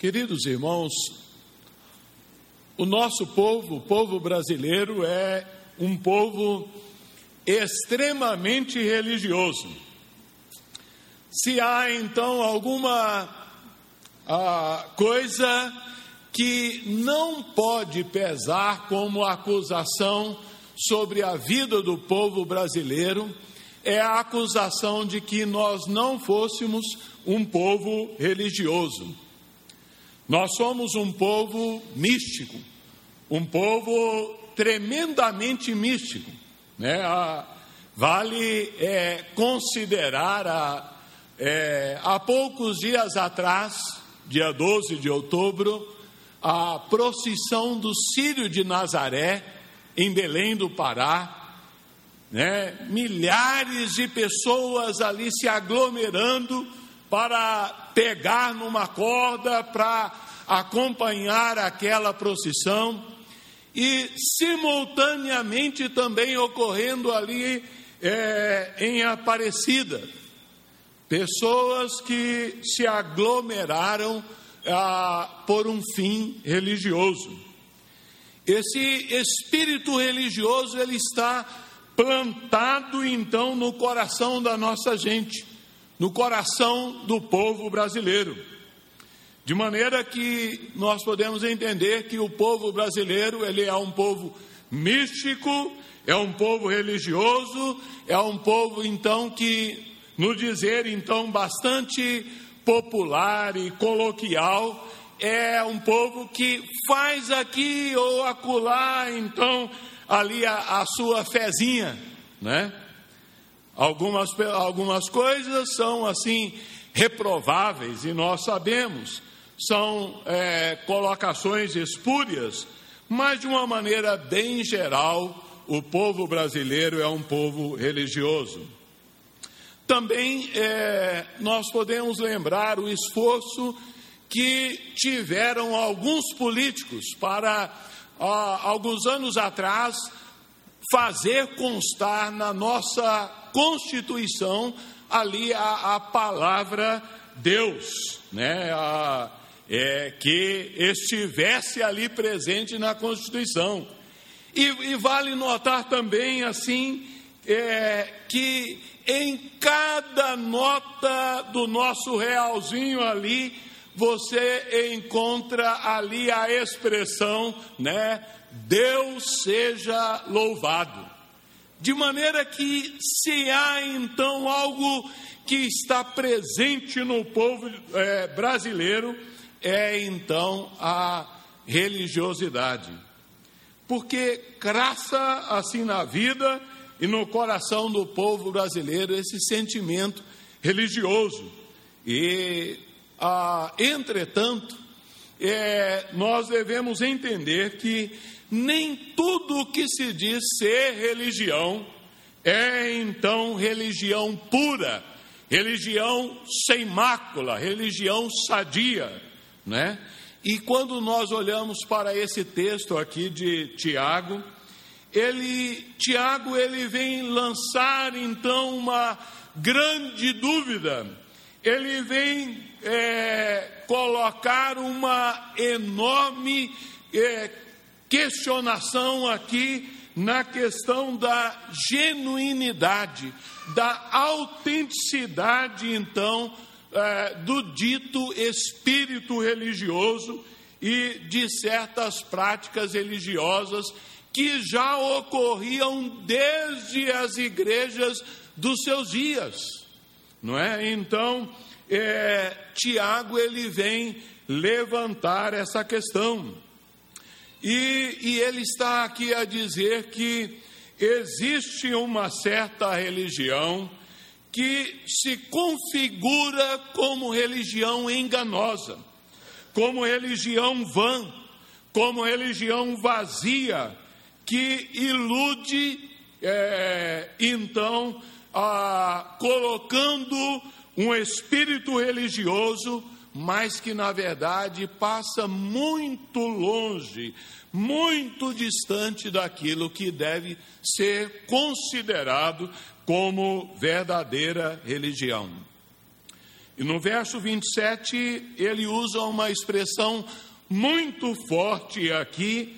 Queridos irmãos, o nosso povo, o povo brasileiro, é um povo extremamente religioso. Se há, então, alguma coisa que não pode pesar como acusação sobre a vida do povo brasileiro, é a acusação de que nós não fôssemos um povo religioso. Nós somos um povo místico, um povo tremendamente místico, né? Vale considerar, há poucos dias atrás, dia 12 de outubro, a procissão do Círio de Nazaré, em Belém do Pará, né? Milhares de pessoas ali se aglomerando para pegar numa corda, para acompanhar aquela procissão, e simultaneamente também ocorrendo ali em Aparecida, pessoas que se aglomeraram por um fim religioso. Esse espírito religioso, ele está plantado então no coração da nossa gente, no coração do povo brasileiro, de maneira que nós podemos entender que o povo brasileiro, ele é um povo místico, é um povo religioso, é um povo então que, no dizer então bastante popular e coloquial, é um povo que faz aqui ou acolá, então, ali a sua fezinha, né? Algumas coisas são, assim, reprováveis, e nós sabemos, são colocações espúrias, mas, de uma maneira bem geral, o povo brasileiro é um povo religioso. Também nós podemos lembrar o esforço que tiveram alguns políticos para, alguns anos atrás, fazer constar na nossa Constituição ali a palavra Deus, né? Que estivesse ali presente na Constituição. E vale notar também, assim, que em cada nota do nosso realzinho ali, você encontra ali a expressão, né? Deus seja louvado. De maneira que, se há então algo que está presente no povo brasileiro, é então a religiosidade. Porque cresça assim na vida e no coração do povo brasileiro esse sentimento religioso. E, entretanto, nós devemos entender que nem tudo o que se diz ser religião é, então, religião pura, religião sem mácula, religião sadia, né? E quando nós olhamos para esse texto aqui de Tiago, Tiago vem lançar então uma grande dúvida, ele vem colocar uma enorme questionação aqui na questão da genuinidade, da autenticidade então do dito espírito religioso e de certas práticas religiosas que já ocorriam desde as igrejas dos seus dias, não é? Então, Tiago, ele vem levantar essa questão, e ele está aqui a dizer que existe uma certa religião que se configura como religião enganosa, como religião vã, como religião vazia, que ilude, então, colocando um espírito religioso, mas que, na verdade, passa muito longe, muito distante daquilo que deve ser considerado como verdadeira religião. E no verso 27, ele usa uma expressão muito forte aqui,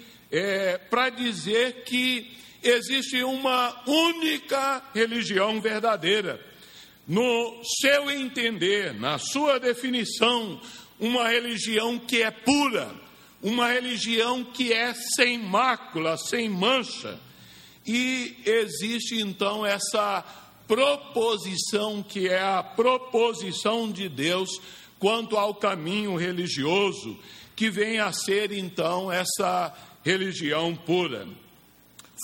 para dizer que existe uma única religião verdadeira. No seu entender, na sua definição, uma religião que é pura, uma religião que é sem mácula, sem mancha. E existe então essa proposição, que é a proposição de Deus quanto ao caminho religioso, que vem a ser então essa religião pura.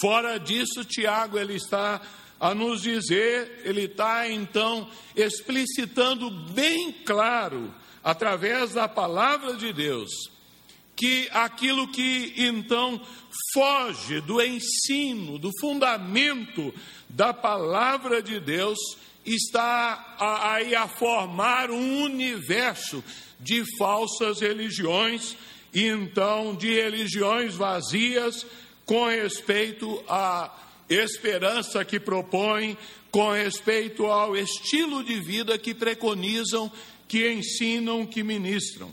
Fora disso, Tiago, ele está a nos dizer, ele está então explicitando bem claro, através da palavra de Deus, que aquilo que então foge do ensino, do fundamento da palavra de Deus, está aí a formar um universo de falsas religiões, e então de religiões vazias com respeito à esperança que propõem, com respeito ao estilo de vida que preconizam, que ensinam, que ministram.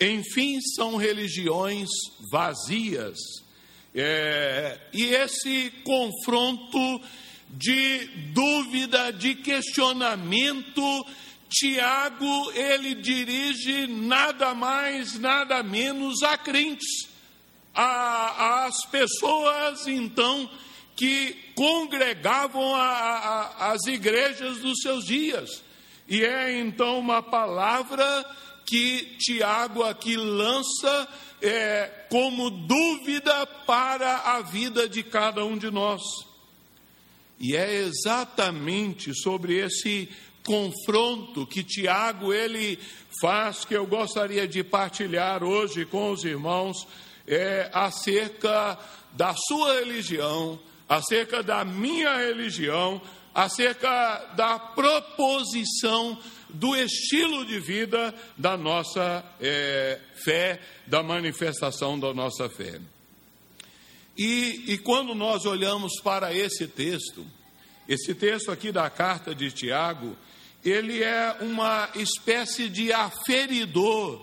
Enfim, são religiões vazias. E esse confronto de dúvida, de questionamento, Tiago, ele dirige nada mais, nada menos a crentes, às pessoas então que congregavam as igrejas dos seus dias. E é então uma palavra que Tiago aqui lança como dúvida para a vida de cada um de nós. E é exatamente sobre esse confronto que Tiago ele faz, que eu gostaria de partilhar hoje com os irmãos, acerca da sua religião, acerca da minha religião, acerca da proposição do estilo de vida da nossa fé, da manifestação da nossa fé. E quando nós olhamos para esse texto aqui da carta de Tiago, ele é uma espécie de aferidor,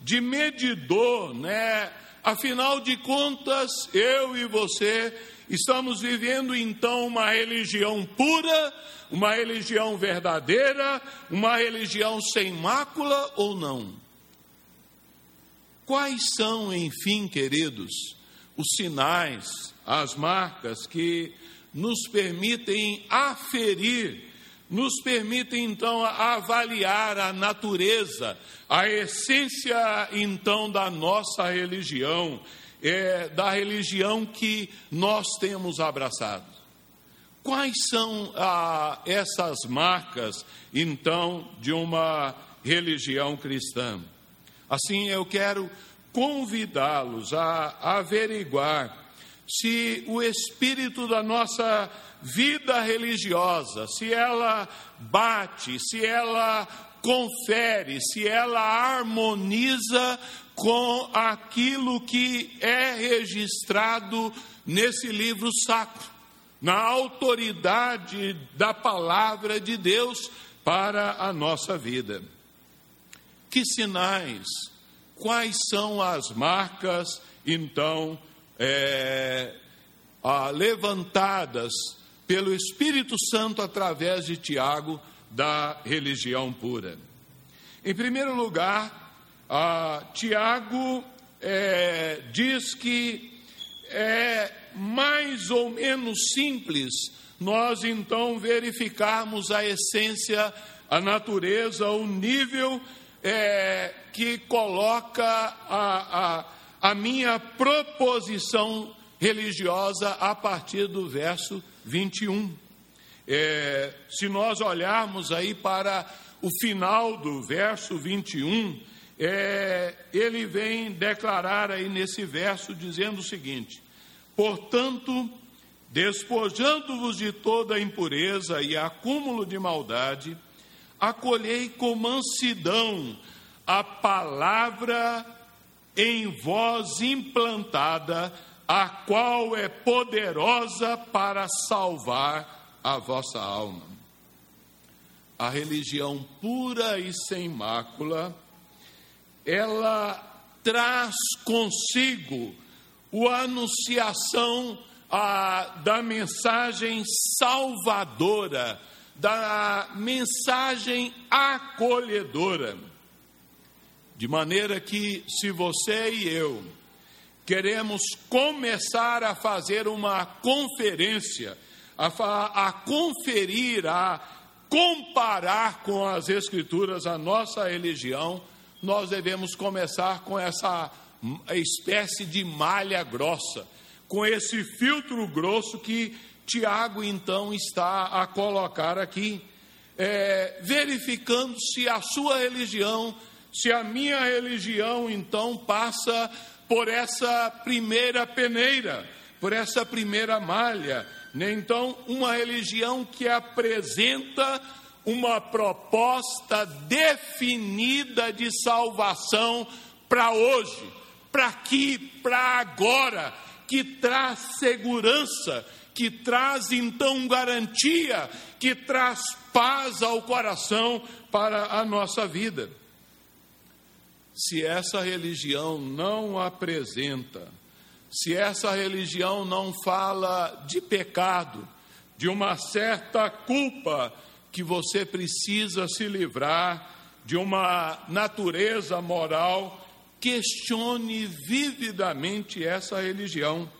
de medidor, né? Afinal de contas, eu e você estamos vivendo então uma religião pura, uma religião verdadeira, uma religião sem mácula ou não? Quais são, enfim, queridos, os sinais, as marcas que nos permitem aferir, nos permitem então avaliar a natureza, a essência então da nossa religião, da religião que nós temos abraçado? Quais são essas marcas então de uma religião cristã? Assim, eu quero convidá-los a averiguar se o espírito da nossa vida religiosa, se ela bate, se ela confere, se ela harmoniza com aquilo que é registrado nesse livro sacro, na autoridade da palavra de Deus para a nossa vida. Que sinais, quais são as marcas, então, levantadas pelo Espírito Santo através de Tiago da religião pura? Em primeiro lugar, Tiago diz que é mais ou menos simples nós então verificarmos a essência, a natureza, o nível que coloca a minha proposição religiosa a partir do verso 21. Se nós olharmos aí para o final do verso 21, ele vem declarar aí nesse verso dizendo o seguinte: portanto, despojando-vos de toda a impureza e acúmulo de maldade, acolhei com mansidão a palavra em vós implantada, a qual é poderosa para salvar a vossa alma. a religião pura e sem mácula, ela traz consigo a anunciação da mensagem salvadora, da mensagem acolhedora. De maneira que, se você e eu queremos começar a fazer uma conferência, a conferir, a comparar com as Escrituras a nossa religião, nós devemos começar com essa espécie de malha grossa, com esse filtro grosso que Tiago, então, está a colocar aqui, verificando se a sua religião, se a minha religião, então, passa por essa primeira peneira, por essa primeira malha, né? Então, uma religião que apresenta uma proposta definida de salvação para hoje, para aqui, para agora, que traz segurança, que traz então garantia, que traz paz ao coração para a nossa vida. Se essa religião não apresenta, se essa religião não fala de pecado, de uma certa culpa que você precisa se livrar, de uma natureza moral, questione vividamente essa religião.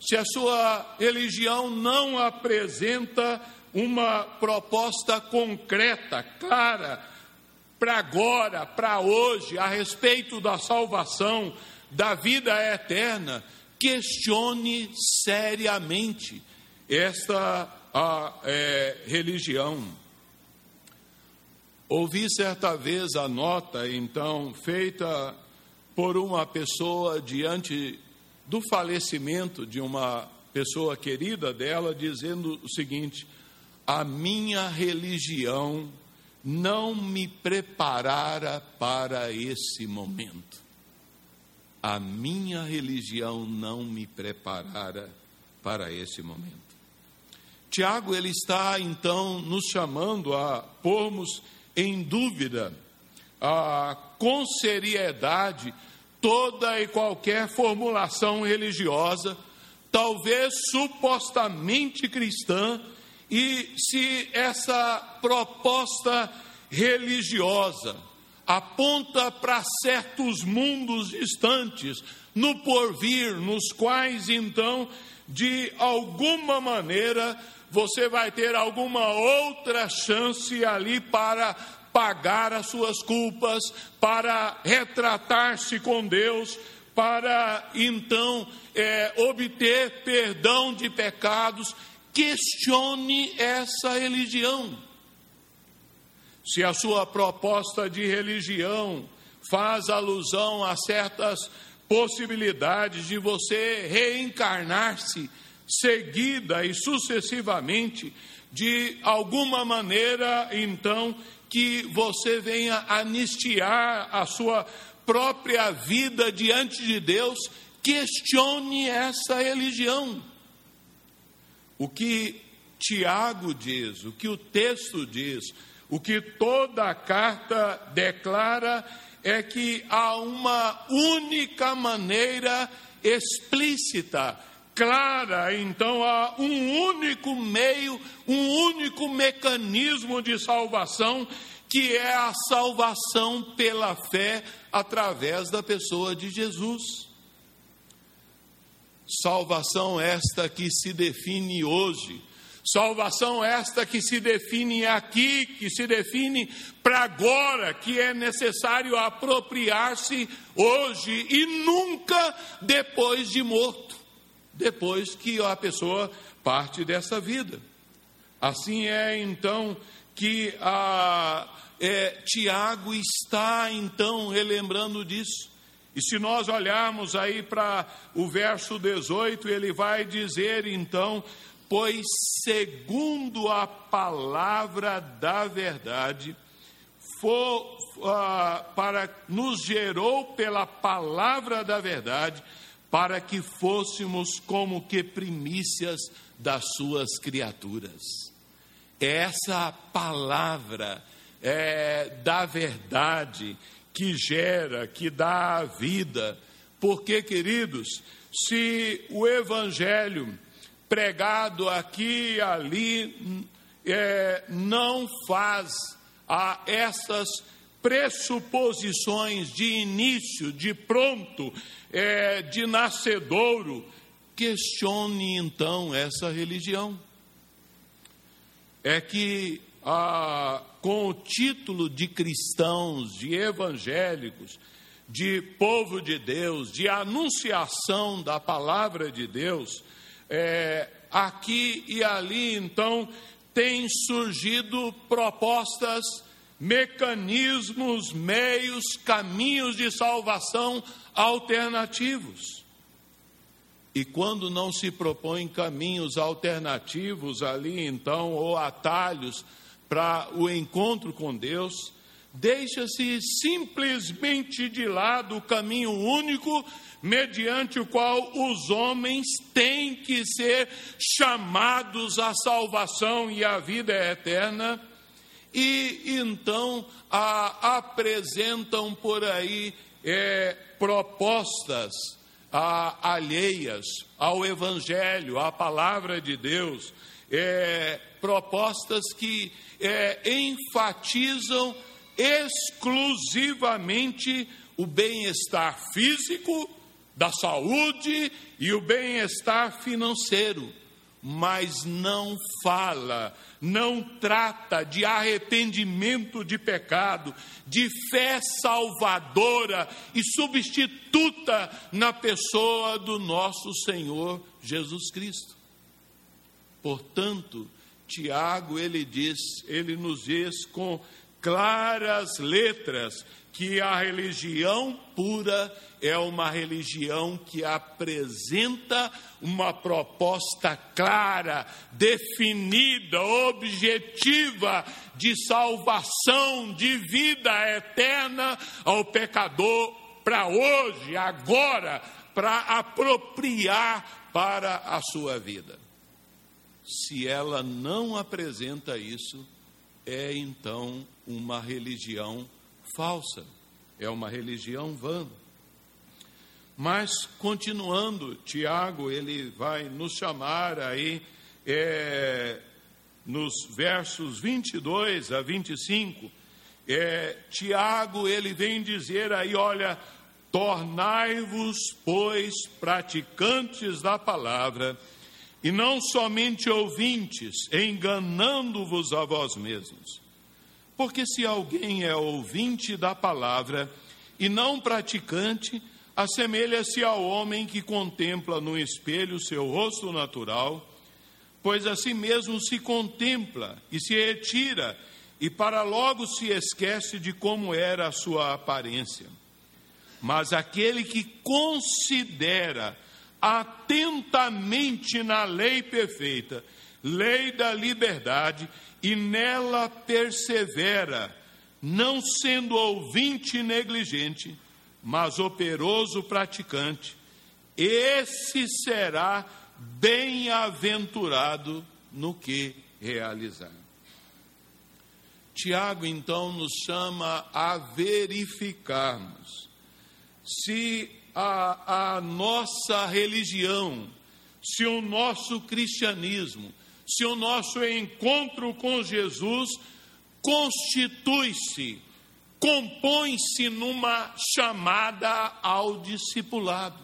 Se a sua religião não apresenta uma proposta concreta, clara, para agora, para hoje, a respeito da salvação, da vida eterna, questione seriamente esta religião. Ouvi certa vez a nota, então, feita por uma pessoa diante do falecimento de uma pessoa querida dela, dizendo o seguinte: a minha religião não me preparara para esse momento. A minha religião não me preparara para esse momento. Tiago, ele está, então, nos chamando a pormos em dúvida, com seriedade, toda e qualquer formulação religiosa, talvez supostamente cristã, e se essa proposta religiosa aponta para certos mundos distantes, no porvir, nos quais, então, de alguma maneira, você vai ter alguma outra chance ali para pagar as suas culpas, para retratar-se com Deus, para então obter perdão de pecados. Questione essa religião. Se a sua proposta de religião faz alusão a certas possibilidades de você reencarnar-se seguida e sucessivamente, de alguma maneira, então, que você venha anistiar a sua própria vida diante de Deus, questione essa religião. O que Tiago diz, o que o texto diz, o que toda a carta declara é que há uma única maneira explícita, clara, então há um único meio, um único mecanismo de salvação, que é a salvação pela fé através da pessoa de Jesus. Salvação esta que se define hoje, salvação esta que se define aqui, que se define para agora, que é necessário apropriar-se hoje e nunca depois de morto, depois que a pessoa parte dessa vida. Assim é, então, que Tiago está, então, relembrando disso. E se nós olharmos aí para o verso 18, ele vai dizer, então: pois segundo a palavra da verdade, nos gerou pela palavra da verdade, para que fôssemos como que primícias das suas criaturas. essa palavra da verdade que gera, que dá a vida. Porque, queridos, se o Evangelho pregado aqui e ali não faz a essas pressuposições de início, de pronto, de nascedouro, questione então essa religião. É que com o título de cristãos, de evangélicos, de povo de Deus, de anunciação da palavra de Deus, aqui e ali então têm surgido propostas, mecanismos, meios, caminhos de salvação alternativos. E quando não se propõem caminhos alternativos ali então, ou atalhos para o encontro com Deus, deixa-se simplesmente de lado o caminho único mediante o qual os homens têm que ser chamados à salvação e à vida eterna. E então apresentam por aí propostas alheias ao Evangelho, à palavra de Deus, propostas que enfatizam exclusivamente o bem-estar físico, da saúde e o bem-estar financeiro, mas não fala, não trata de arrependimento de pecado, de fé salvadora e substituta na pessoa do nosso Senhor Jesus Cristo. Portanto, Tiago, ele nos diz com claras letras que a religião pura é uma religião que apresenta uma proposta clara, definida, objetiva de salvação, de vida eterna ao pecador para hoje, agora, para apropriar para a sua vida. Se ela não apresenta isso, é então uma religião falsa, é uma religião vã. Mas, continuando, Tiago, ele vai nos chamar aí, nos versos 22 a 25, Tiago, ele vem dizer aí, olha, tornai-vos, pois, praticantes da palavra, e não somente ouvintes, enganando-vos a vós mesmos. Porque se alguém é ouvinte da palavra e não praticante, assemelha-se ao homem que contempla no espelho seu rosto natural, pois a si mesmo se contempla e se retira, e para logo se esquece de como era a sua aparência. Mas aquele que considera atentamente na lei perfeita, lei da liberdade, e nela persevera, não sendo ouvinte negligente, mas operoso praticante, esse será bem-aventurado no que realizar. Tiago, então, nos chama a verificarmos se a nossa religião, se o nosso cristianismo, se o nosso encontro com Jesus constitui-se, compõe-se numa chamada ao discipulado,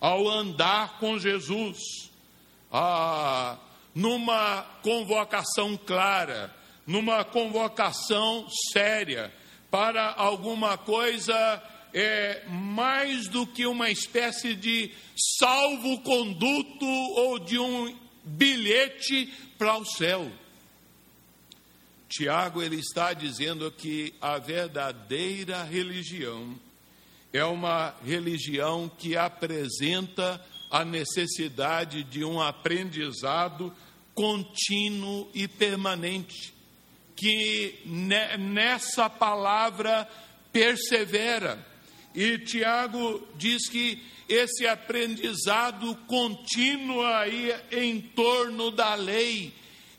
ao andar com Jesus, numa convocação clara, numa convocação séria, para alguma coisa mais do que uma espécie de salvo-conduto ou de um bilhete para o céu. Tiago, ele está dizendo que a verdadeira religião é uma religião que apresenta a necessidade de um aprendizado contínuo e permanente, que nessa palavra persevera. E Tiago diz que esse aprendizado continua aí em torno da lei,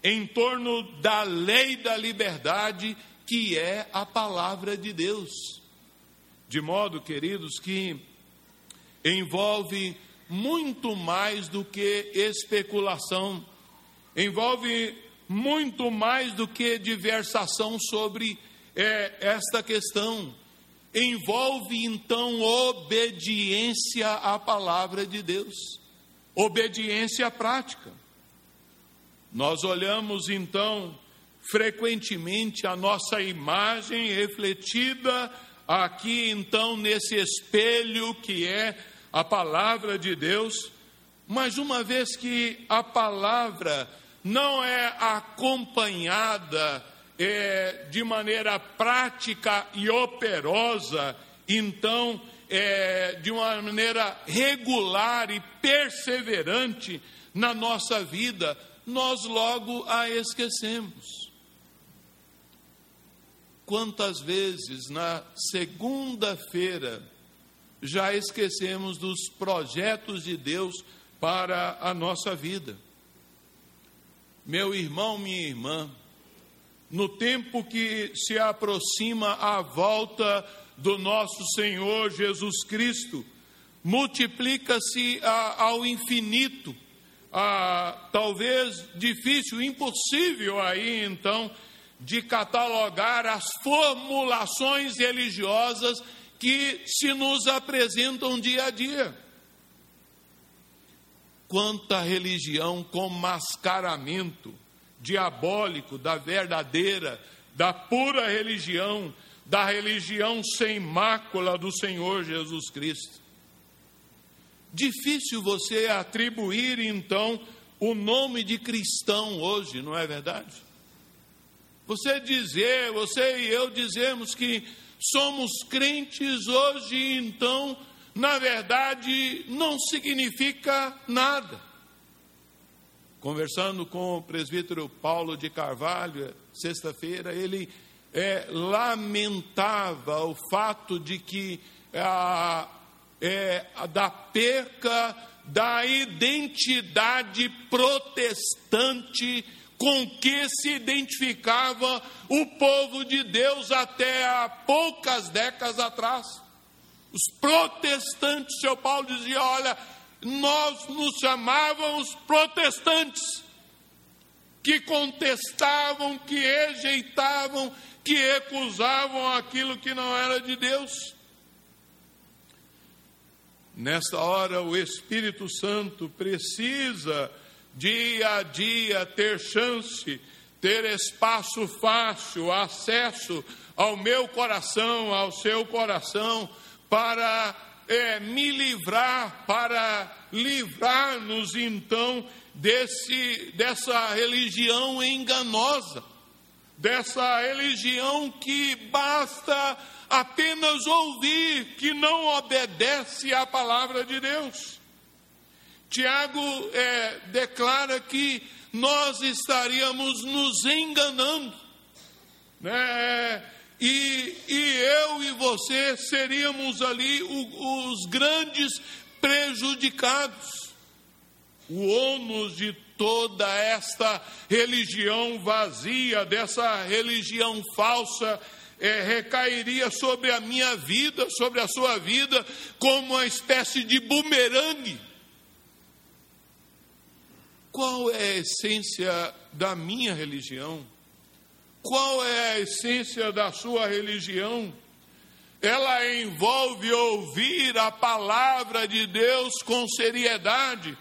em torno da lei da liberdade, que é a palavra de Deus. De modo, queridos, que envolve muito mais do que especulação, envolve muito mais do que diversação sobre esta questão. Envolve, então, obediência à palavra de Deus, obediência prática. Nós olhamos, então, frequentemente a nossa imagem refletida aqui, então, nesse espelho que é a palavra de Deus, mas uma vez que a palavra não é acompanhada de maneira prática e operosa, então, de uma maneira regular e perseverante na nossa vida, nós logo a esquecemos. Quantas vezes na segunda-feira já esquecemos dos projetos de Deus para a nossa vida. Meu irmão, minha irmã, no tempo que se aproxima a volta do nosso Senhor Jesus Cristo, multiplica-se ao infinito, talvez difícil, impossível aí então, de catalogar as formulações religiosas que se nos apresentam dia a dia. Quanta religião com mascaramento diabólico da verdadeira, da pura religião, da religião sem mácula do Senhor Jesus Cristo. Difícil você atribuir, então, o nome de cristão hoje, não é verdade? Você e eu dizemos que somos crentes hoje, então, na verdade, não significa nada. Conversando com o presbítero Paulo de Carvalho, sexta-feira, ele lamentava o fato de que da perca da identidade protestante com que se identificava o povo de Deus até há poucas décadas atrás. Os protestantes, seu Paulo dizia, olha, nós nos chamávamos protestantes, que contestavam, que rejeitavam, que recusavam aquilo que não era de Deus. Nesta hora, o Espírito Santo precisa dia a dia ter chance, ter espaço fácil, acesso ao meu coração, ao seu coração, para me livrar, para livrar-nos então dessa religião enganosa, dessa religião que basta apenas ouvir, que não obedece à palavra de Deus. Tiago declara que nós estaríamos nos enganando, né? E eu e você seríamos ali os grandes prejudicados. O ônus de toda esta religião vazia, dessa religião falsa, recairia sobre a minha vida, sobre a sua vida, como uma espécie de bumerangue. Qual é a essência da minha religião? Qual é a essência da sua religião? Ela envolve ouvir a palavra de Deus com seriedade,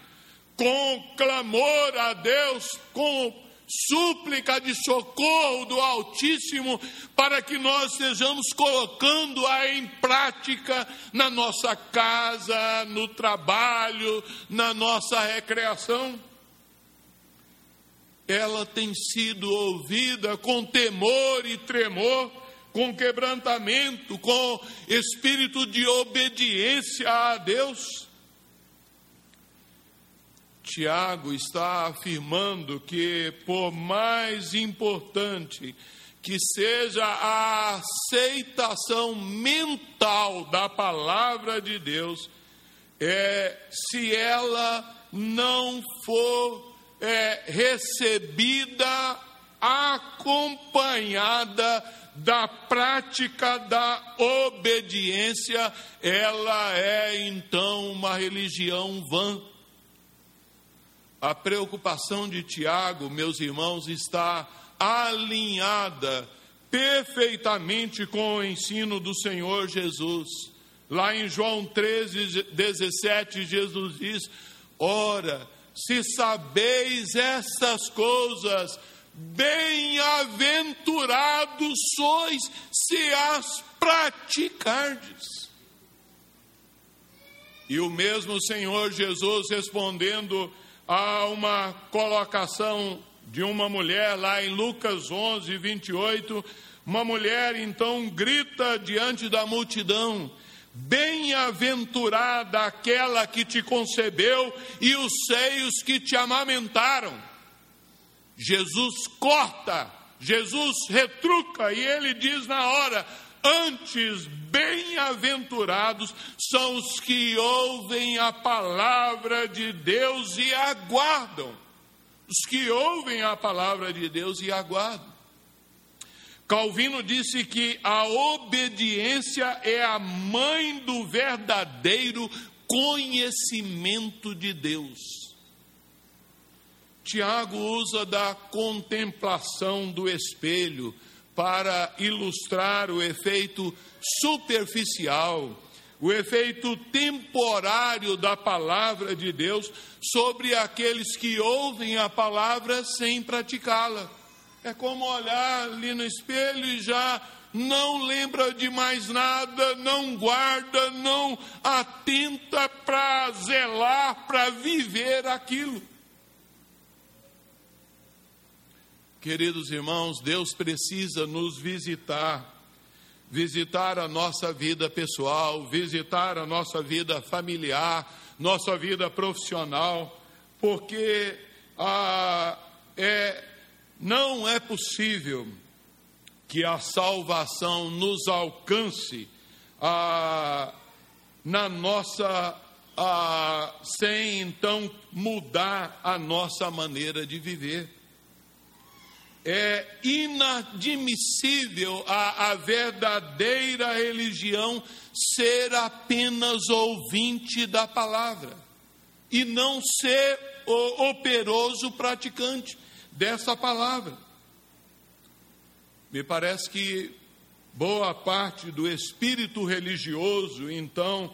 com clamor a Deus, com súplica de socorro do Altíssimo, para que nós estejamos colocando-a em prática na nossa casa, no trabalho, na nossa recreação. Ela tem sido ouvida com temor e tremor, com quebrantamento, com espírito de obediência a Deus. Tiago está afirmando que, por mais importante que seja a aceitação mental da palavra de Deus, se ela não for recebida acompanhada da prática da obediência, ela é então uma religião vã. A preocupação de Tiago, meus irmãos, está alinhada perfeitamente com o ensino do Senhor Jesus. Lá em João 13:17, Jesus diz: ora, se sabeis estas coisas, bem-aventurados sois se as praticardes. E o mesmo Senhor Jesus, respondendo a uma colocação de uma mulher, lá em Lucas 11:28, uma mulher então grita diante da multidão: bem-aventurada aquela que te concebeu e os seios que te amamentaram. Jesus corta, Jesus retruca, e ele diz na hora: antes, bem-aventurados são os que ouvem a palavra de Deus e aguardam. Os que ouvem a palavra de Deus e aguardam. Calvino disse que a obediência é a mãe do verdadeiro conhecimento de Deus. Tiago usa da contemplação do espelho para ilustrar o efeito superficial, o efeito temporário da palavra de Deus sobre aqueles que ouvem a palavra sem praticá-la. É como olhar ali no espelho e já não lembra de mais nada, não guarda, não atenta para zelar, para viver aquilo. Queridos irmãos, Deus precisa nos visitar. Visitar a nossa vida pessoal, visitar a nossa vida familiar, nossa vida profissional, porque não é possível que a salvação nos alcance sem então mudar a nossa maneira de viver. É inadmissível a verdadeira religião ser apenas ouvinte da palavra e não ser o operoso praticante dessa palavra. Me parece que boa parte do espírito religioso, então,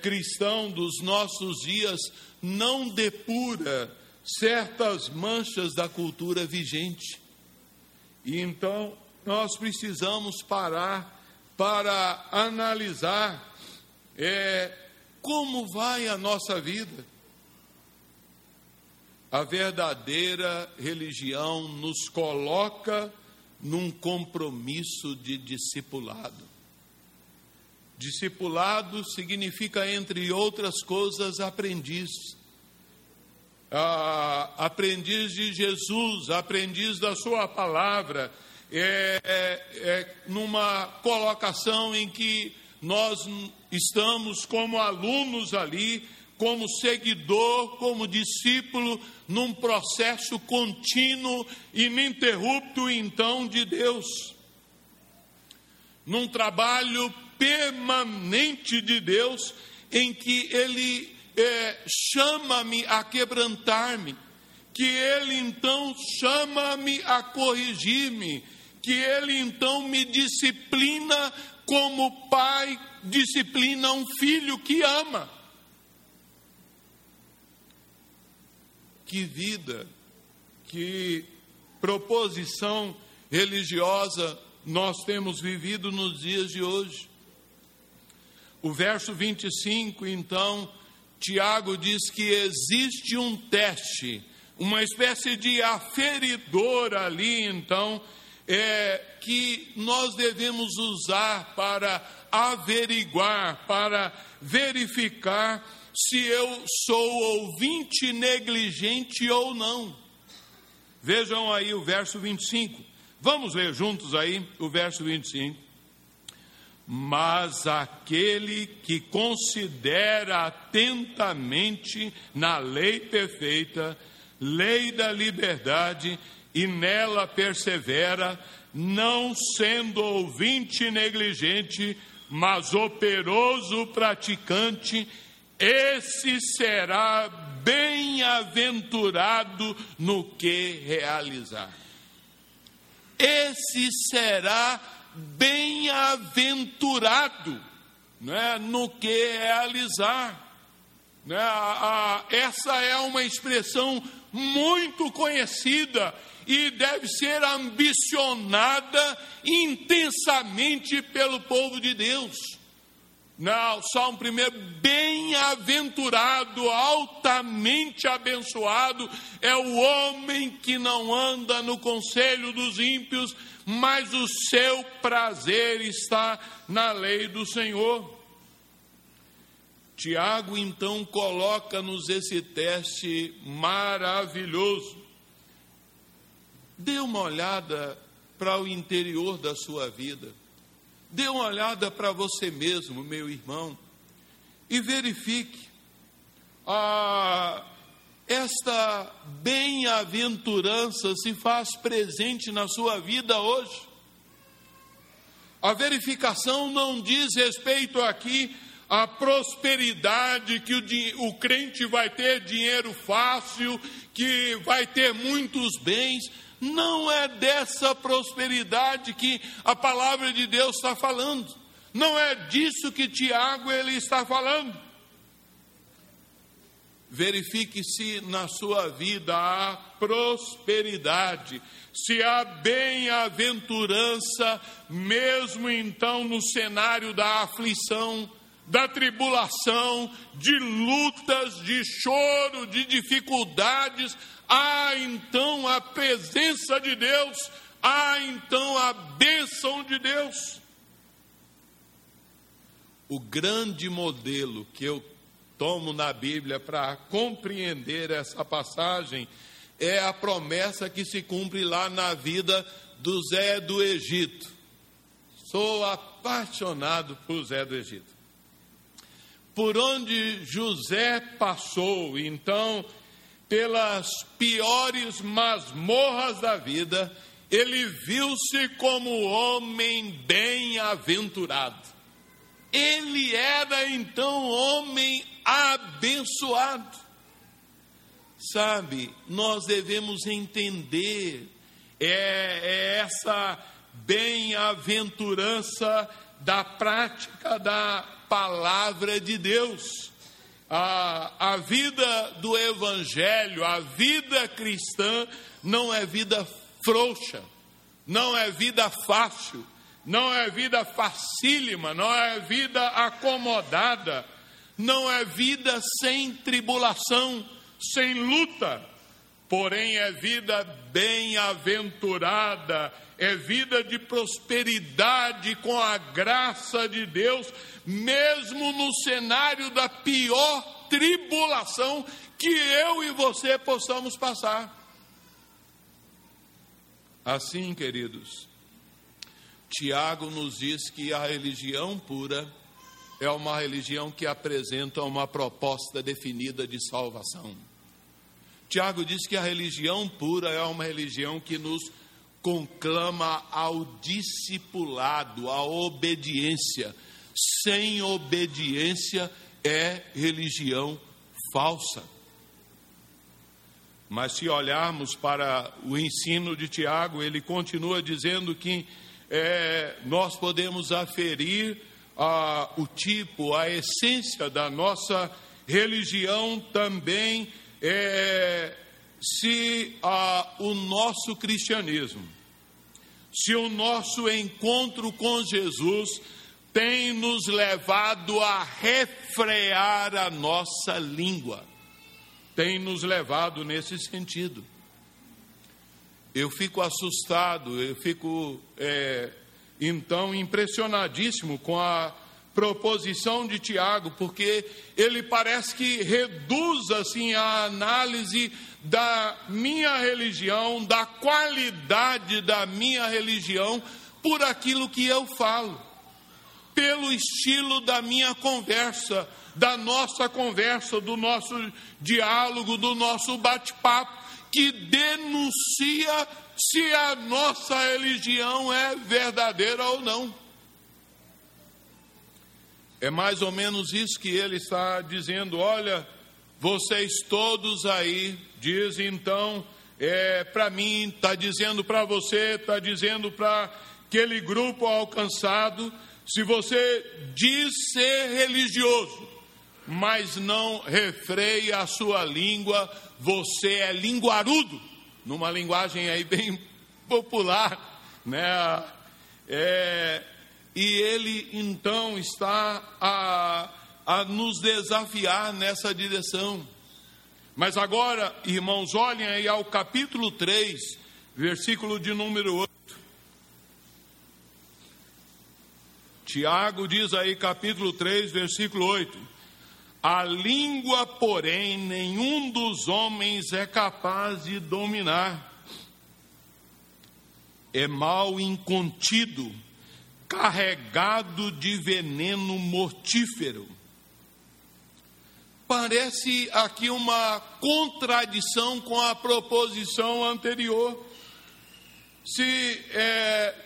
cristão dos nossos dias, não depura certas manchas da cultura vigente. E então nós precisamos parar para analisar como vai a nossa vida. A verdadeira religião nos coloca num compromisso de discipulado. Discipulado significa, entre outras coisas, aprendiz. Aprendiz de Jesus, aprendiz da sua palavra, numa colocação em que nós estamos como alunos ali, como seguidor, como discípulo, num processo contínuo, ininterrupto, então, de Deus. Num trabalho permanente de Deus, em que Ele chama-me a quebrantar-me, que Ele, então, chama-me a corrigir-me, que Ele, então, me disciplina como pai disciplina um filho que ama. Que vida, que proposição religiosa nós temos vivido nos dias de hoje. O verso 25, então, Tiago diz que existe um teste, uma espécie de aferidor ali, então, que nós devemos usar para averiguar, para verificar se eu sou ouvinte negligente ou não. Vejam aí o verso 25. Vamos ler juntos aí o verso 25. Mas aquele que considera atentamente na lei perfeita, lei da liberdade, e nela persevera, não sendo ouvinte negligente, mas operoso praticante, esse será bem-aventurado no que realizar. Esse será bem-aventurado, né, no que realizar. Né? Essa é uma expressão muito conhecida e deve ser ambicionada intensamente pelo povo de Deus. No Salmo 1, bem-aventurado, altamente abençoado, é o homem que não anda no conselho dos ímpios, mas o seu prazer está na lei do Senhor. Tiago, então, coloca-nos esse teste maravilhoso. Dê uma olhada para o interior da sua vida. Dê uma olhada para você mesmo, meu irmão, e verifique esta bem-aventurança se faz presente na sua vida hoje. A verificação não diz respeito aqui à prosperidade que o crente vai ter dinheiro fácil, que vai ter muitos bens. Não é dessa prosperidade que a palavra de Deus está falando. Não é disso que Tiago ele está falando. Verifique se na sua vida há prosperidade, se há bem-aventurança, mesmo então no cenário da aflição, da tribulação, de lutas, de choro, de dificuldades. Há então a presença de Deus, há então a bênção de Deus. O grande modelo que eu tomo na Bíblia para compreender essa passagem é a promessa que se cumpre lá na vida do José do Egito. Sou apaixonado por José do Egito. Por onde José passou, então, pelas piores masmorras da vida, ele viu-se como homem bem-aventurado. Ele era, então, homem abençoado. Sabe, nós devemos entender essa bem-aventurança da prática da palavra de Deus. A vida do Evangelho, a vida cristã, não é vida frouxa, não é vida fácil, não é vida facílima, não é vida acomodada, não é vida sem tribulação, sem luta, porém é vida bem-aventurada, é vida de prosperidade com a graça de Deus, mesmo no cenário da pior tribulação que eu e você possamos passar. Assim, queridos, Tiago nos diz que a religião pura é uma religião que apresenta uma proposta definida de salvação. Tiago diz que a religião pura é uma religião que nos conclama ao discipulado, à obediência. Sem obediência é religião falsa. Mas se olharmos para o ensino de Tiago, ele continua dizendo que nós podemos aferir o tipo, a essência da nossa religião também, o nosso cristianismo, se o nosso encontro com Jesus tem nos levado a refrear a nossa língua, tem nos levado nesse sentido. Eu fico assustado, eu fico então impressionadíssimo com a proposição de Tiago, porque ele parece que reduz assim a análise da minha religião, da qualidade da minha religião, por aquilo que eu falo, pelo estilo da minha conversa, da nossa conversa, do nosso diálogo, do nosso bate-papo. que denuncia se a nossa religião é verdadeira ou não. É mais ou menos isso que ele está dizendo. Olha, vocês todos aí dizem, então, para mim, está dizendo para você, está dizendo para aquele grupo alcançado, se você diz ser religioso, mas não refreia a sua língua, você é linguarudo, numa linguagem aí bem popular, né? E ele, então, está a nos desafiar nessa direção. Mas agora, irmãos, olhem aí ao capítulo 3, versículo de número 8. Tiago diz aí, capítulo 3, versículo 8. A língua, porém, nenhum dos homens é capaz de dominar. É mal incontido, carregado de veneno mortífero. Parece aqui uma contradição com a proposição anterior. Se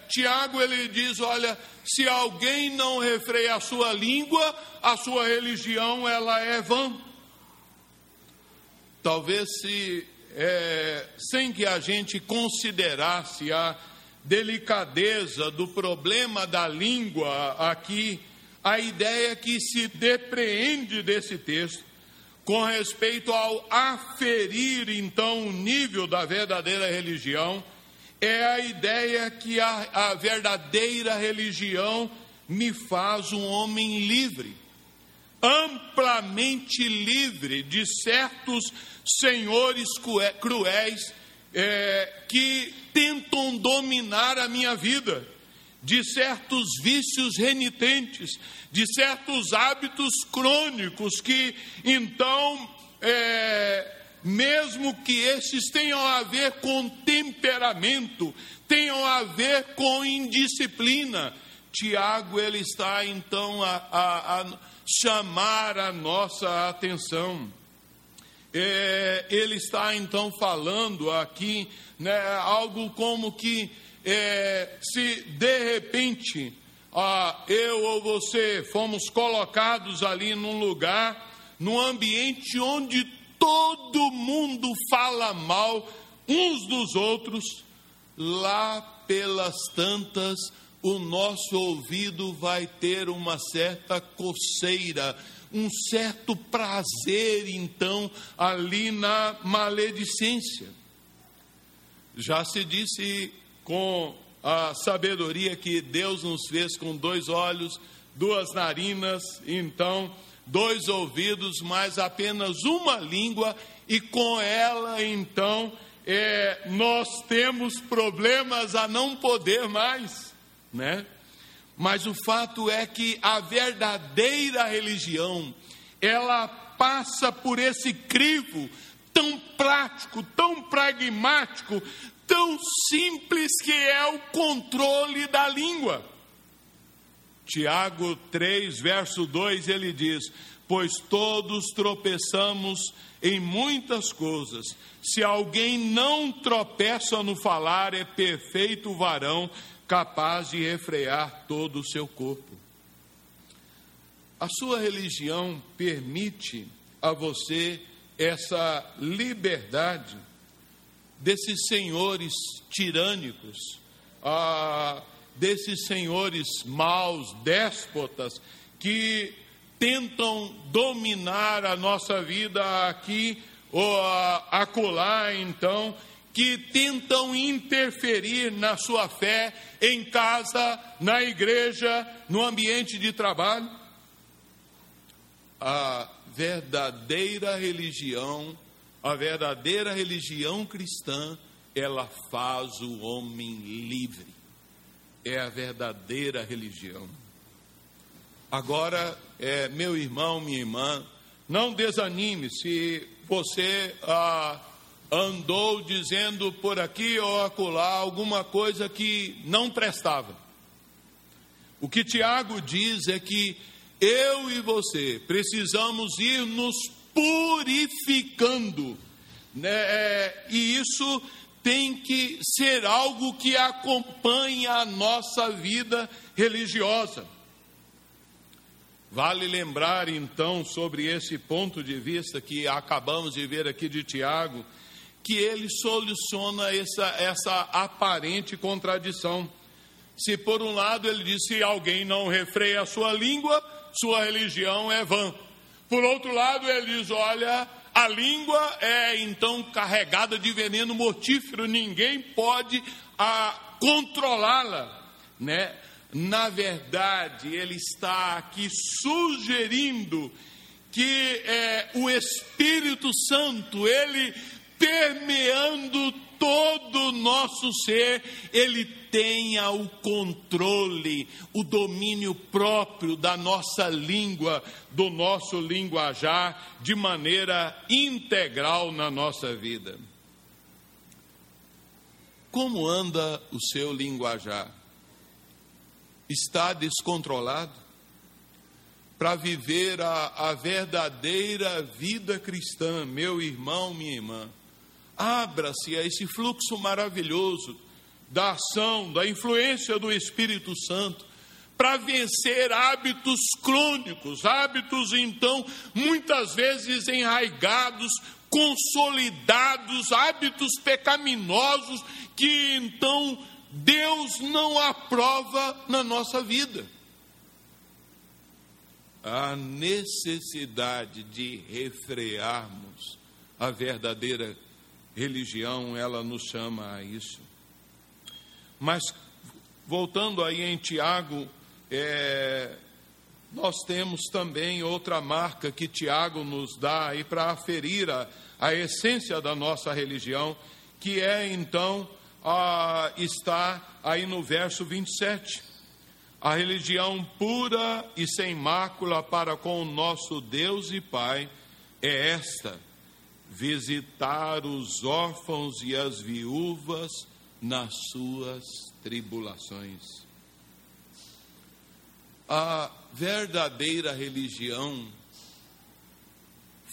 Tiago, ele diz, olha, se alguém não refreia a sua língua, a sua religião, ela é vã. Talvez sem que a gente considerasse a delicadeza do problema da língua aqui, a ideia que se depreende desse texto com respeito ao aferir, então, o nível da verdadeira religião, é a ideia que a verdadeira religião me faz um homem livre, amplamente livre de certos senhores cruéis, que tentam dominar a minha vida, de certos vícios renitentes, de certos hábitos crônicos que, então, mesmo que esses tenham a ver com temperamento, tenham a ver com indisciplina, Tiago, ele está, então, a chamar a nossa atenção. Ele está, então, falando aqui, né, algo como que se de repente eu ou você fomos colocados ali num lugar, num ambiente onde todo mundo fala mal uns dos outros, lá pelas tantas o nosso ouvido vai ter uma certa coceira, um certo prazer, então, ali na maledicência. Já se disse com a sabedoria que Deus nos fez com 2 olhos, 2 narinas, então 2 ouvidos, mas apenas 1 língua, e com ela, então, nós temos problemas a não poder mais, né? Mas o fato é que a verdadeira religião, ela passa por esse crivo tão prático, tão pragmático, tão simples, que é o controle da língua. Tiago 3, verso 2, ele diz: pois todos tropeçamos em muitas coisas. Se alguém não tropeça no falar, é perfeito varão, capaz de refrear todo o seu corpo. A sua religião permite a você essa liberdade desses senhores tirânicos, desses senhores maus, déspotas, que tentam dominar a nossa vida aqui ou acolá, então, que tentam interferir na sua fé, em casa, na igreja, no ambiente de trabalho. A verdadeira religião cristã, ela faz o homem livre. É a verdadeira religião. Agora, meu irmão, minha irmã, não desanime se você andou dizendo por aqui ou acolá alguma coisa que não prestava. O que Tiago diz é que eu e você precisamos ir nos purificando E isso tem que ser algo que acompanha a nossa vida religiosa. Vale lembrar, então, sobre esse ponto de vista que acabamos de ver aqui de Tiago, que ele soluciona essa aparente contradição. Se, por um lado, ele diz, se alguém não refreia a sua língua, sua religião é vã. Por outro lado, ele diz, olha, a língua é, então, carregada de veneno mortífero, ninguém pode controlá-la, né? Na verdade, ele está aqui sugerindo que o Espírito Santo, ele permeando todo o nosso ser, ele tenha o controle, o domínio próprio da nossa língua, do nosso linguajar, de maneira integral na nossa vida. Como anda o seu linguajar? Está descontrolado? Para viver a verdadeira vida cristã, meu irmão, minha irmã, abra-se a esse fluxo maravilhoso da ação, da influência do Espírito Santo, para vencer hábitos crônicos, hábitos, então, muitas vezes enraigados, consolidados, hábitos pecaminosos que, então, Deus não aprova na nossa vida. A necessidade de refrearmos a verdadeira religião, ela nos chama a isso. Mas, voltando aí em Tiago, nós temos também outra marca que Tiago nos dá aí para aferir a essência da nossa religião, que é, então, está aí no verso 27. A religião pura e sem mácula para com o nosso Deus e Pai é esta: visitar os órfãos e as viúvas nas suas tribulações. A verdadeira religião,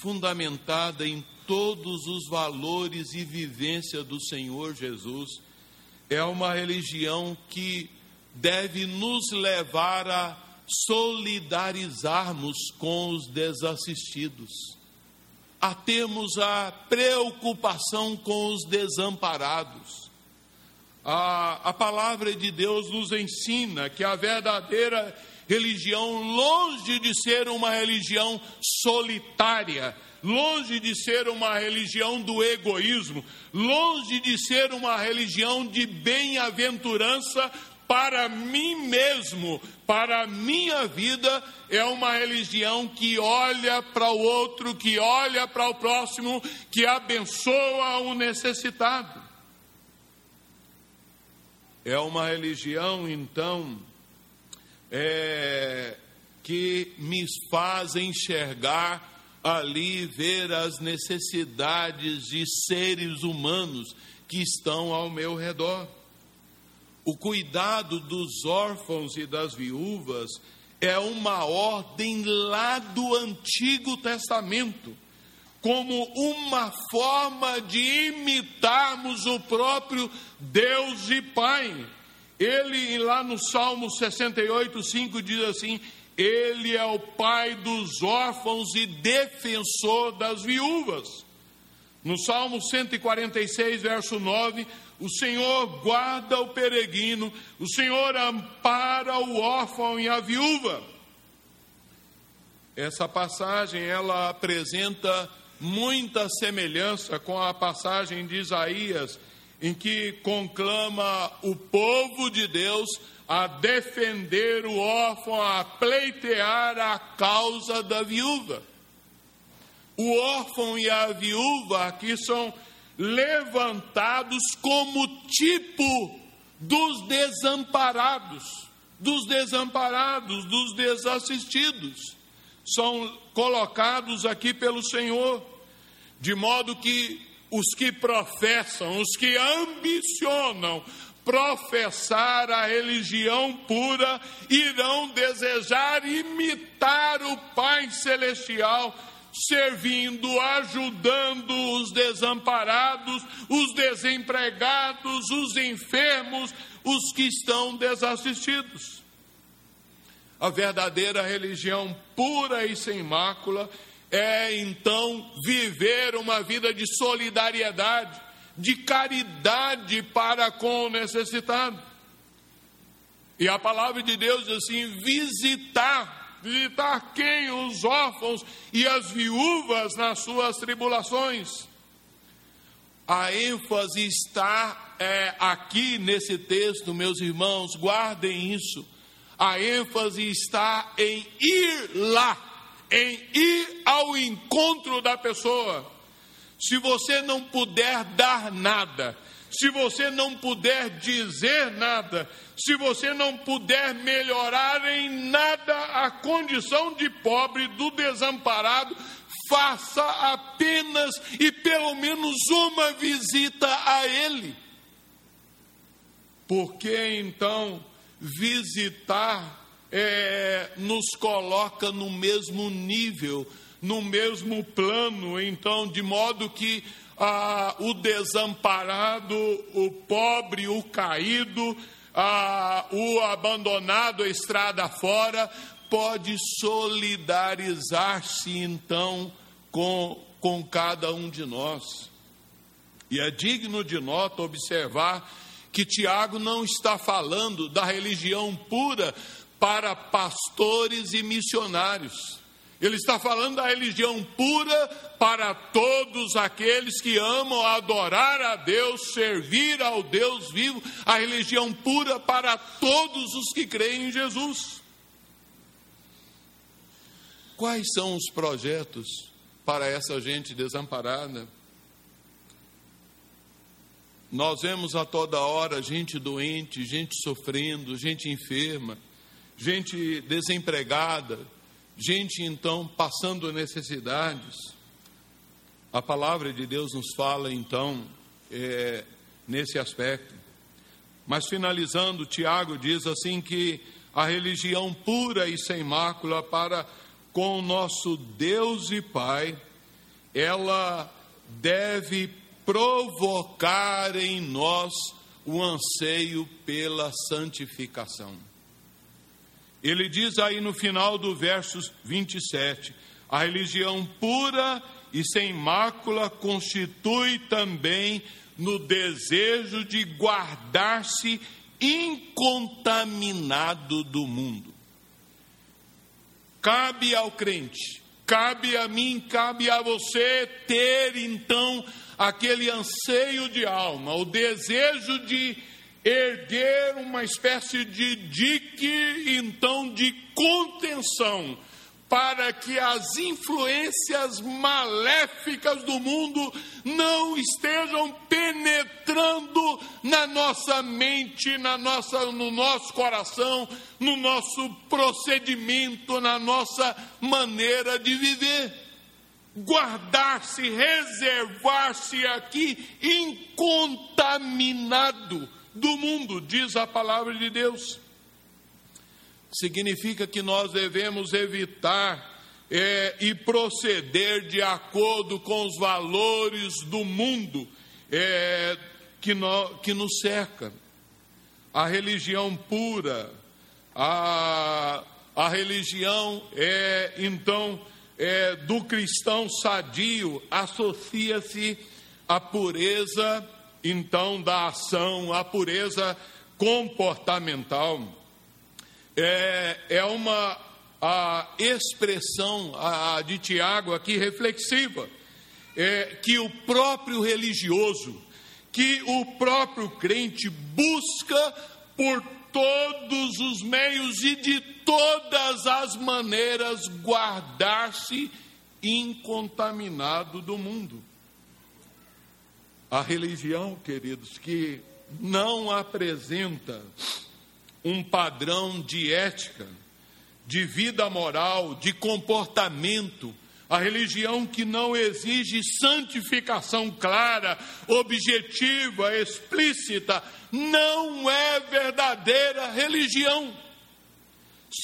fundamentada em todos os valores e vivência do Senhor Jesus, é uma religião que deve nos levar a solidarizarmos com os desassistidos, a termos a preocupação com os desamparados. A palavra de Deus nos ensina que a verdadeira religião, longe de ser uma religião solitária, longe de ser uma religião do egoísmo, longe de ser uma religião de bem-aventurança para mim mesmo, para a minha vida, é uma religião que olha para o outro, que olha para o próximo, que abençoa o necessitado. É uma religião, então, que me faz enxergar ali, ver as necessidades de seres humanos que estão ao meu redor. O cuidado dos órfãos e das viúvas é uma ordem lá do Antigo Testamento, como uma forma de imitarmos o próprio Deus e Pai. Ele, lá no Salmo 68:5, diz assim: Ele é o pai dos órfãos e defensor das viúvas. No Salmo 146, verso 9, o Senhor guarda o peregrino, o Senhor ampara o órfão e a viúva. Essa passagem, ela apresenta muita semelhança com a passagem de Isaías, em que conclama o povo de Deus a defender o órfão, a pleitear a causa da viúva. O órfão e a viúva aqui são levantados como tipo dos desamparados, dos desassistidos. São colocados aqui pelo Senhor, de modo que os que professam, os que ambicionam professar a religião pura, irão desejar imitar o Pai Celestial, servindo, ajudando os desamparados, os desempregados, os enfermos, os que estão desassistidos. A verdadeira religião pura e sem mácula é, então, viver uma vida de solidariedade, de caridade para com o necessitado. E a palavra de Deus diz assim, visitar quem? Os órfãos e as viúvas nas suas tribulações. A ênfase está aqui nesse texto, meus irmãos, guardem isso. A ênfase está em ir lá, em ir ao encontro da pessoa. Se você não puder dar nada, se você não puder dizer nada, se você não puder melhorar em nada a condição de pobre, do desamparado, faça apenas e pelo menos uma visita a ele. Porque então visitar nos coloca no mesmo nível, no mesmo plano, então, de modo que o desamparado, o pobre, o caído, o abandonado, a estrada fora, pode solidarizar-se, então, com cada um de nós. E é digno de nota observar que Tiago não está falando da religião pura para pastores e missionários. Ele está falando da religião pura para todos aqueles que amam adorar a Deus, servir ao Deus vivo, a religião pura para todos os que creem em Jesus. Quais são os projetos para essa gente desamparada? Nós vemos a toda hora gente doente, gente sofrendo, gente enferma, gente desempregada, gente, então, passando necessidades. A palavra de Deus nos fala, então, nesse aspecto. Mas, finalizando, Tiago diz assim que a religião pura e sem mácula para com o nosso Deus e Pai, ela deve provocar em nós o anseio pela santificação. Ele diz aí no final do verso 27, a religião pura e sem mácula constitui também no desejo de guardar-se incontaminado do mundo. Cabe ao crente, cabe a mim, cabe a você ter então aquele anseio de alma, o desejo de erguer uma espécie de dique, então, de contenção, para que as influências maléficas do mundo não estejam penetrando na nossa mente, no nosso coração, no nosso procedimento, na nossa maneira de viver. Guardar-se, reservar-se aqui incontaminado do mundo, diz a palavra de Deus. Significa que nós devemos evitar e proceder de acordo com os valores do mundo que nos cerca. A religião pura, a religião do cristão sadio associa-se à pureza então da ação, a pureza comportamental, uma expressão de Tiago aqui reflexiva, que o próprio religioso, que o próprio crente busca por todos os meios e de todas as maneiras guardar-se incontaminado do mundo. A religião, queridos, que não apresenta um padrão de ética, de vida moral, de comportamento, a religião que não exige santificação clara, objetiva, explícita, não é verdadeira religião.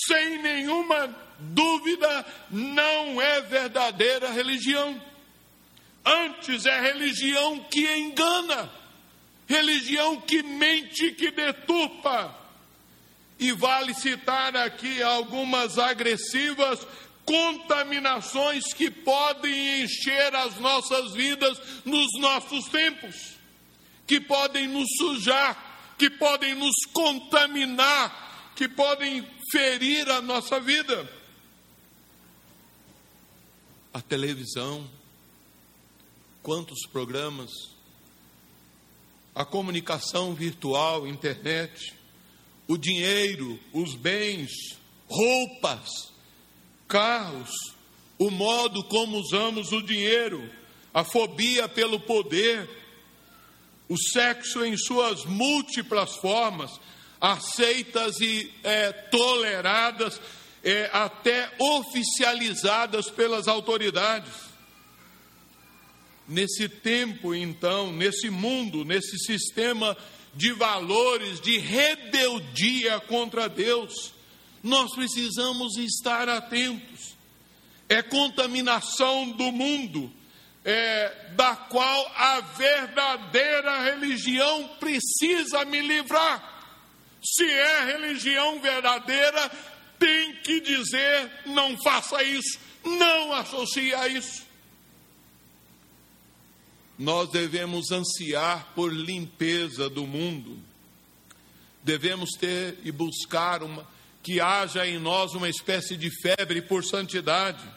sem nenhuma dúvida, não é verdadeira religião. Antes é religião que engana, religião que mente, que deturpa. E vale citar aqui algumas agressivas contaminações que podem encher as nossas vidas nos nossos tempos, que podem nos sujar, que podem nos contaminar, que podem ferir a nossa vida. A televisão, quantos programas, a comunicação virtual, internet, o dinheiro, os bens, roupas, carros, o modo como usamos o dinheiro, a fobia pelo poder, o sexo em suas múltiplas formas, aceitas e toleradas, até oficializadas pelas autoridades. Nesse tempo, então, nesse mundo, nesse sistema de valores, de rebeldia contra Deus, nós precisamos estar atentos. É contaminação do mundo, da qual a verdadeira religião precisa me livrar. Se é religião verdadeira, tem que dizer: não faça isso, não associe a isso. Nós devemos ansiar por limpeza do mundo. Devemos ter e buscar que haja em nós uma espécie de febre por santidade.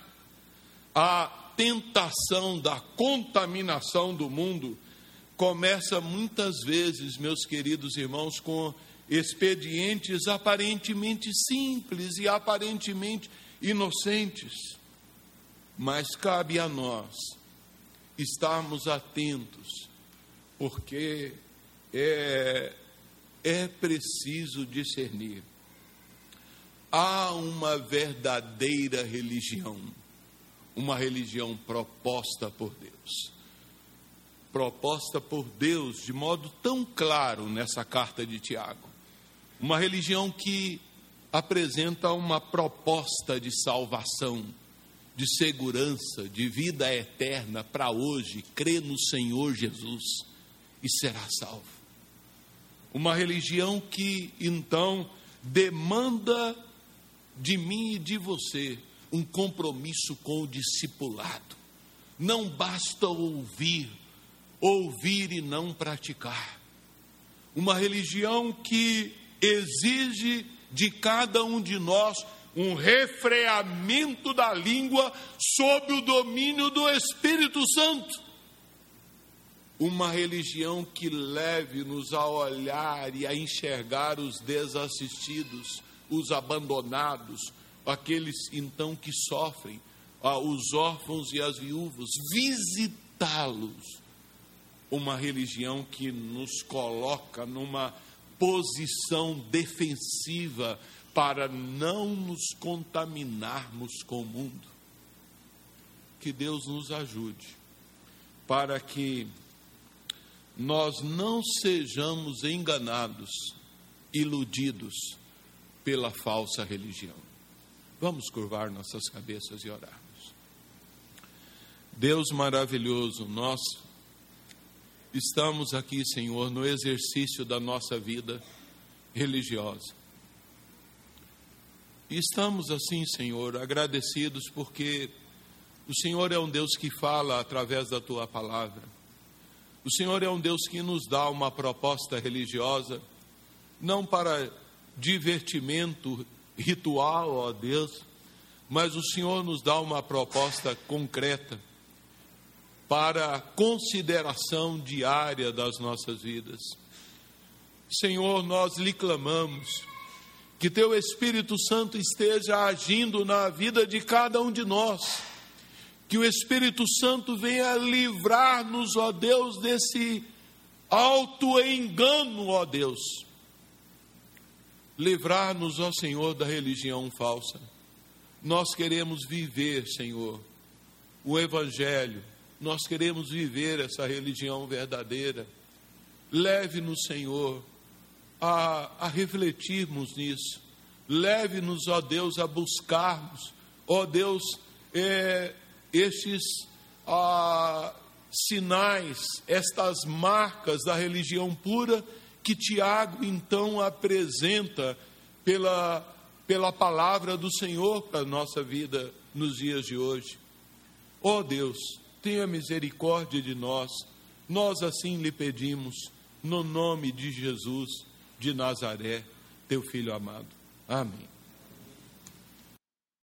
A tentação da contaminação do mundo começa muitas vezes, meus queridos irmãos, com expedientes aparentemente simples e aparentemente inocentes. Mas cabe a nós estarmos atentos, porque é preciso discernir. Há uma verdadeira religião, uma religião proposta por Deus de modo tão claro nessa carta de Tiago, uma religião que apresenta uma proposta de salvação, de segurança, de vida eterna para hoje. Crê no Senhor Jesus e será salvo. Uma religião que, então, demanda de mim e de você um compromisso com o discipulado. Não basta ouvir e não praticar. Uma religião que exige de cada um de nós um refreamento da língua sob o domínio do Espírito Santo. Uma religião que leve-nos a olhar e a enxergar os desassistidos, os abandonados, aqueles então que sofrem, os órfãos e as viúvas, visitá-los. Uma religião que nos coloca numa posição defensiva, para não nos contaminarmos com o mundo. Que Deus nos ajude, para que nós não sejamos enganados, iludidos pela falsa religião. Vamos curvar nossas cabeças e orarmos. Deus maravilhoso, nós estamos aqui, Senhor, no exercício da nossa vida religiosa. E estamos assim, Senhor, agradecidos porque o Senhor é um Deus que fala através da Tua palavra. O Senhor é um Deus que nos dá uma proposta religiosa, não para divertimento ritual, ó Deus, mas o Senhor nos dá uma proposta concreta para consideração diária das nossas vidas. Senhor, nós lhe clamamos que Teu Espírito Santo esteja agindo na vida de cada um de nós. Que o Espírito Santo venha livrar-nos, ó Deus, desse auto-engano, ó Deus. Livrar-nos, ó Senhor, da religião falsa. Nós queremos viver, Senhor, o Evangelho. Nós queremos viver essa religião verdadeira. Leve-nos, Senhor, a refletirmos nisso, Leve-nos, ó Deus, a buscarmos, ó Deus, estes sinais, estas marcas da religião pura que Tiago, então, apresenta pela palavra do Senhor para a nossa vida nos dias de hoje. Ó Deus, tenha misericórdia de nós, nós assim lhe pedimos, no nome de Jesus de Nazaré, teu Filho amado. Amém.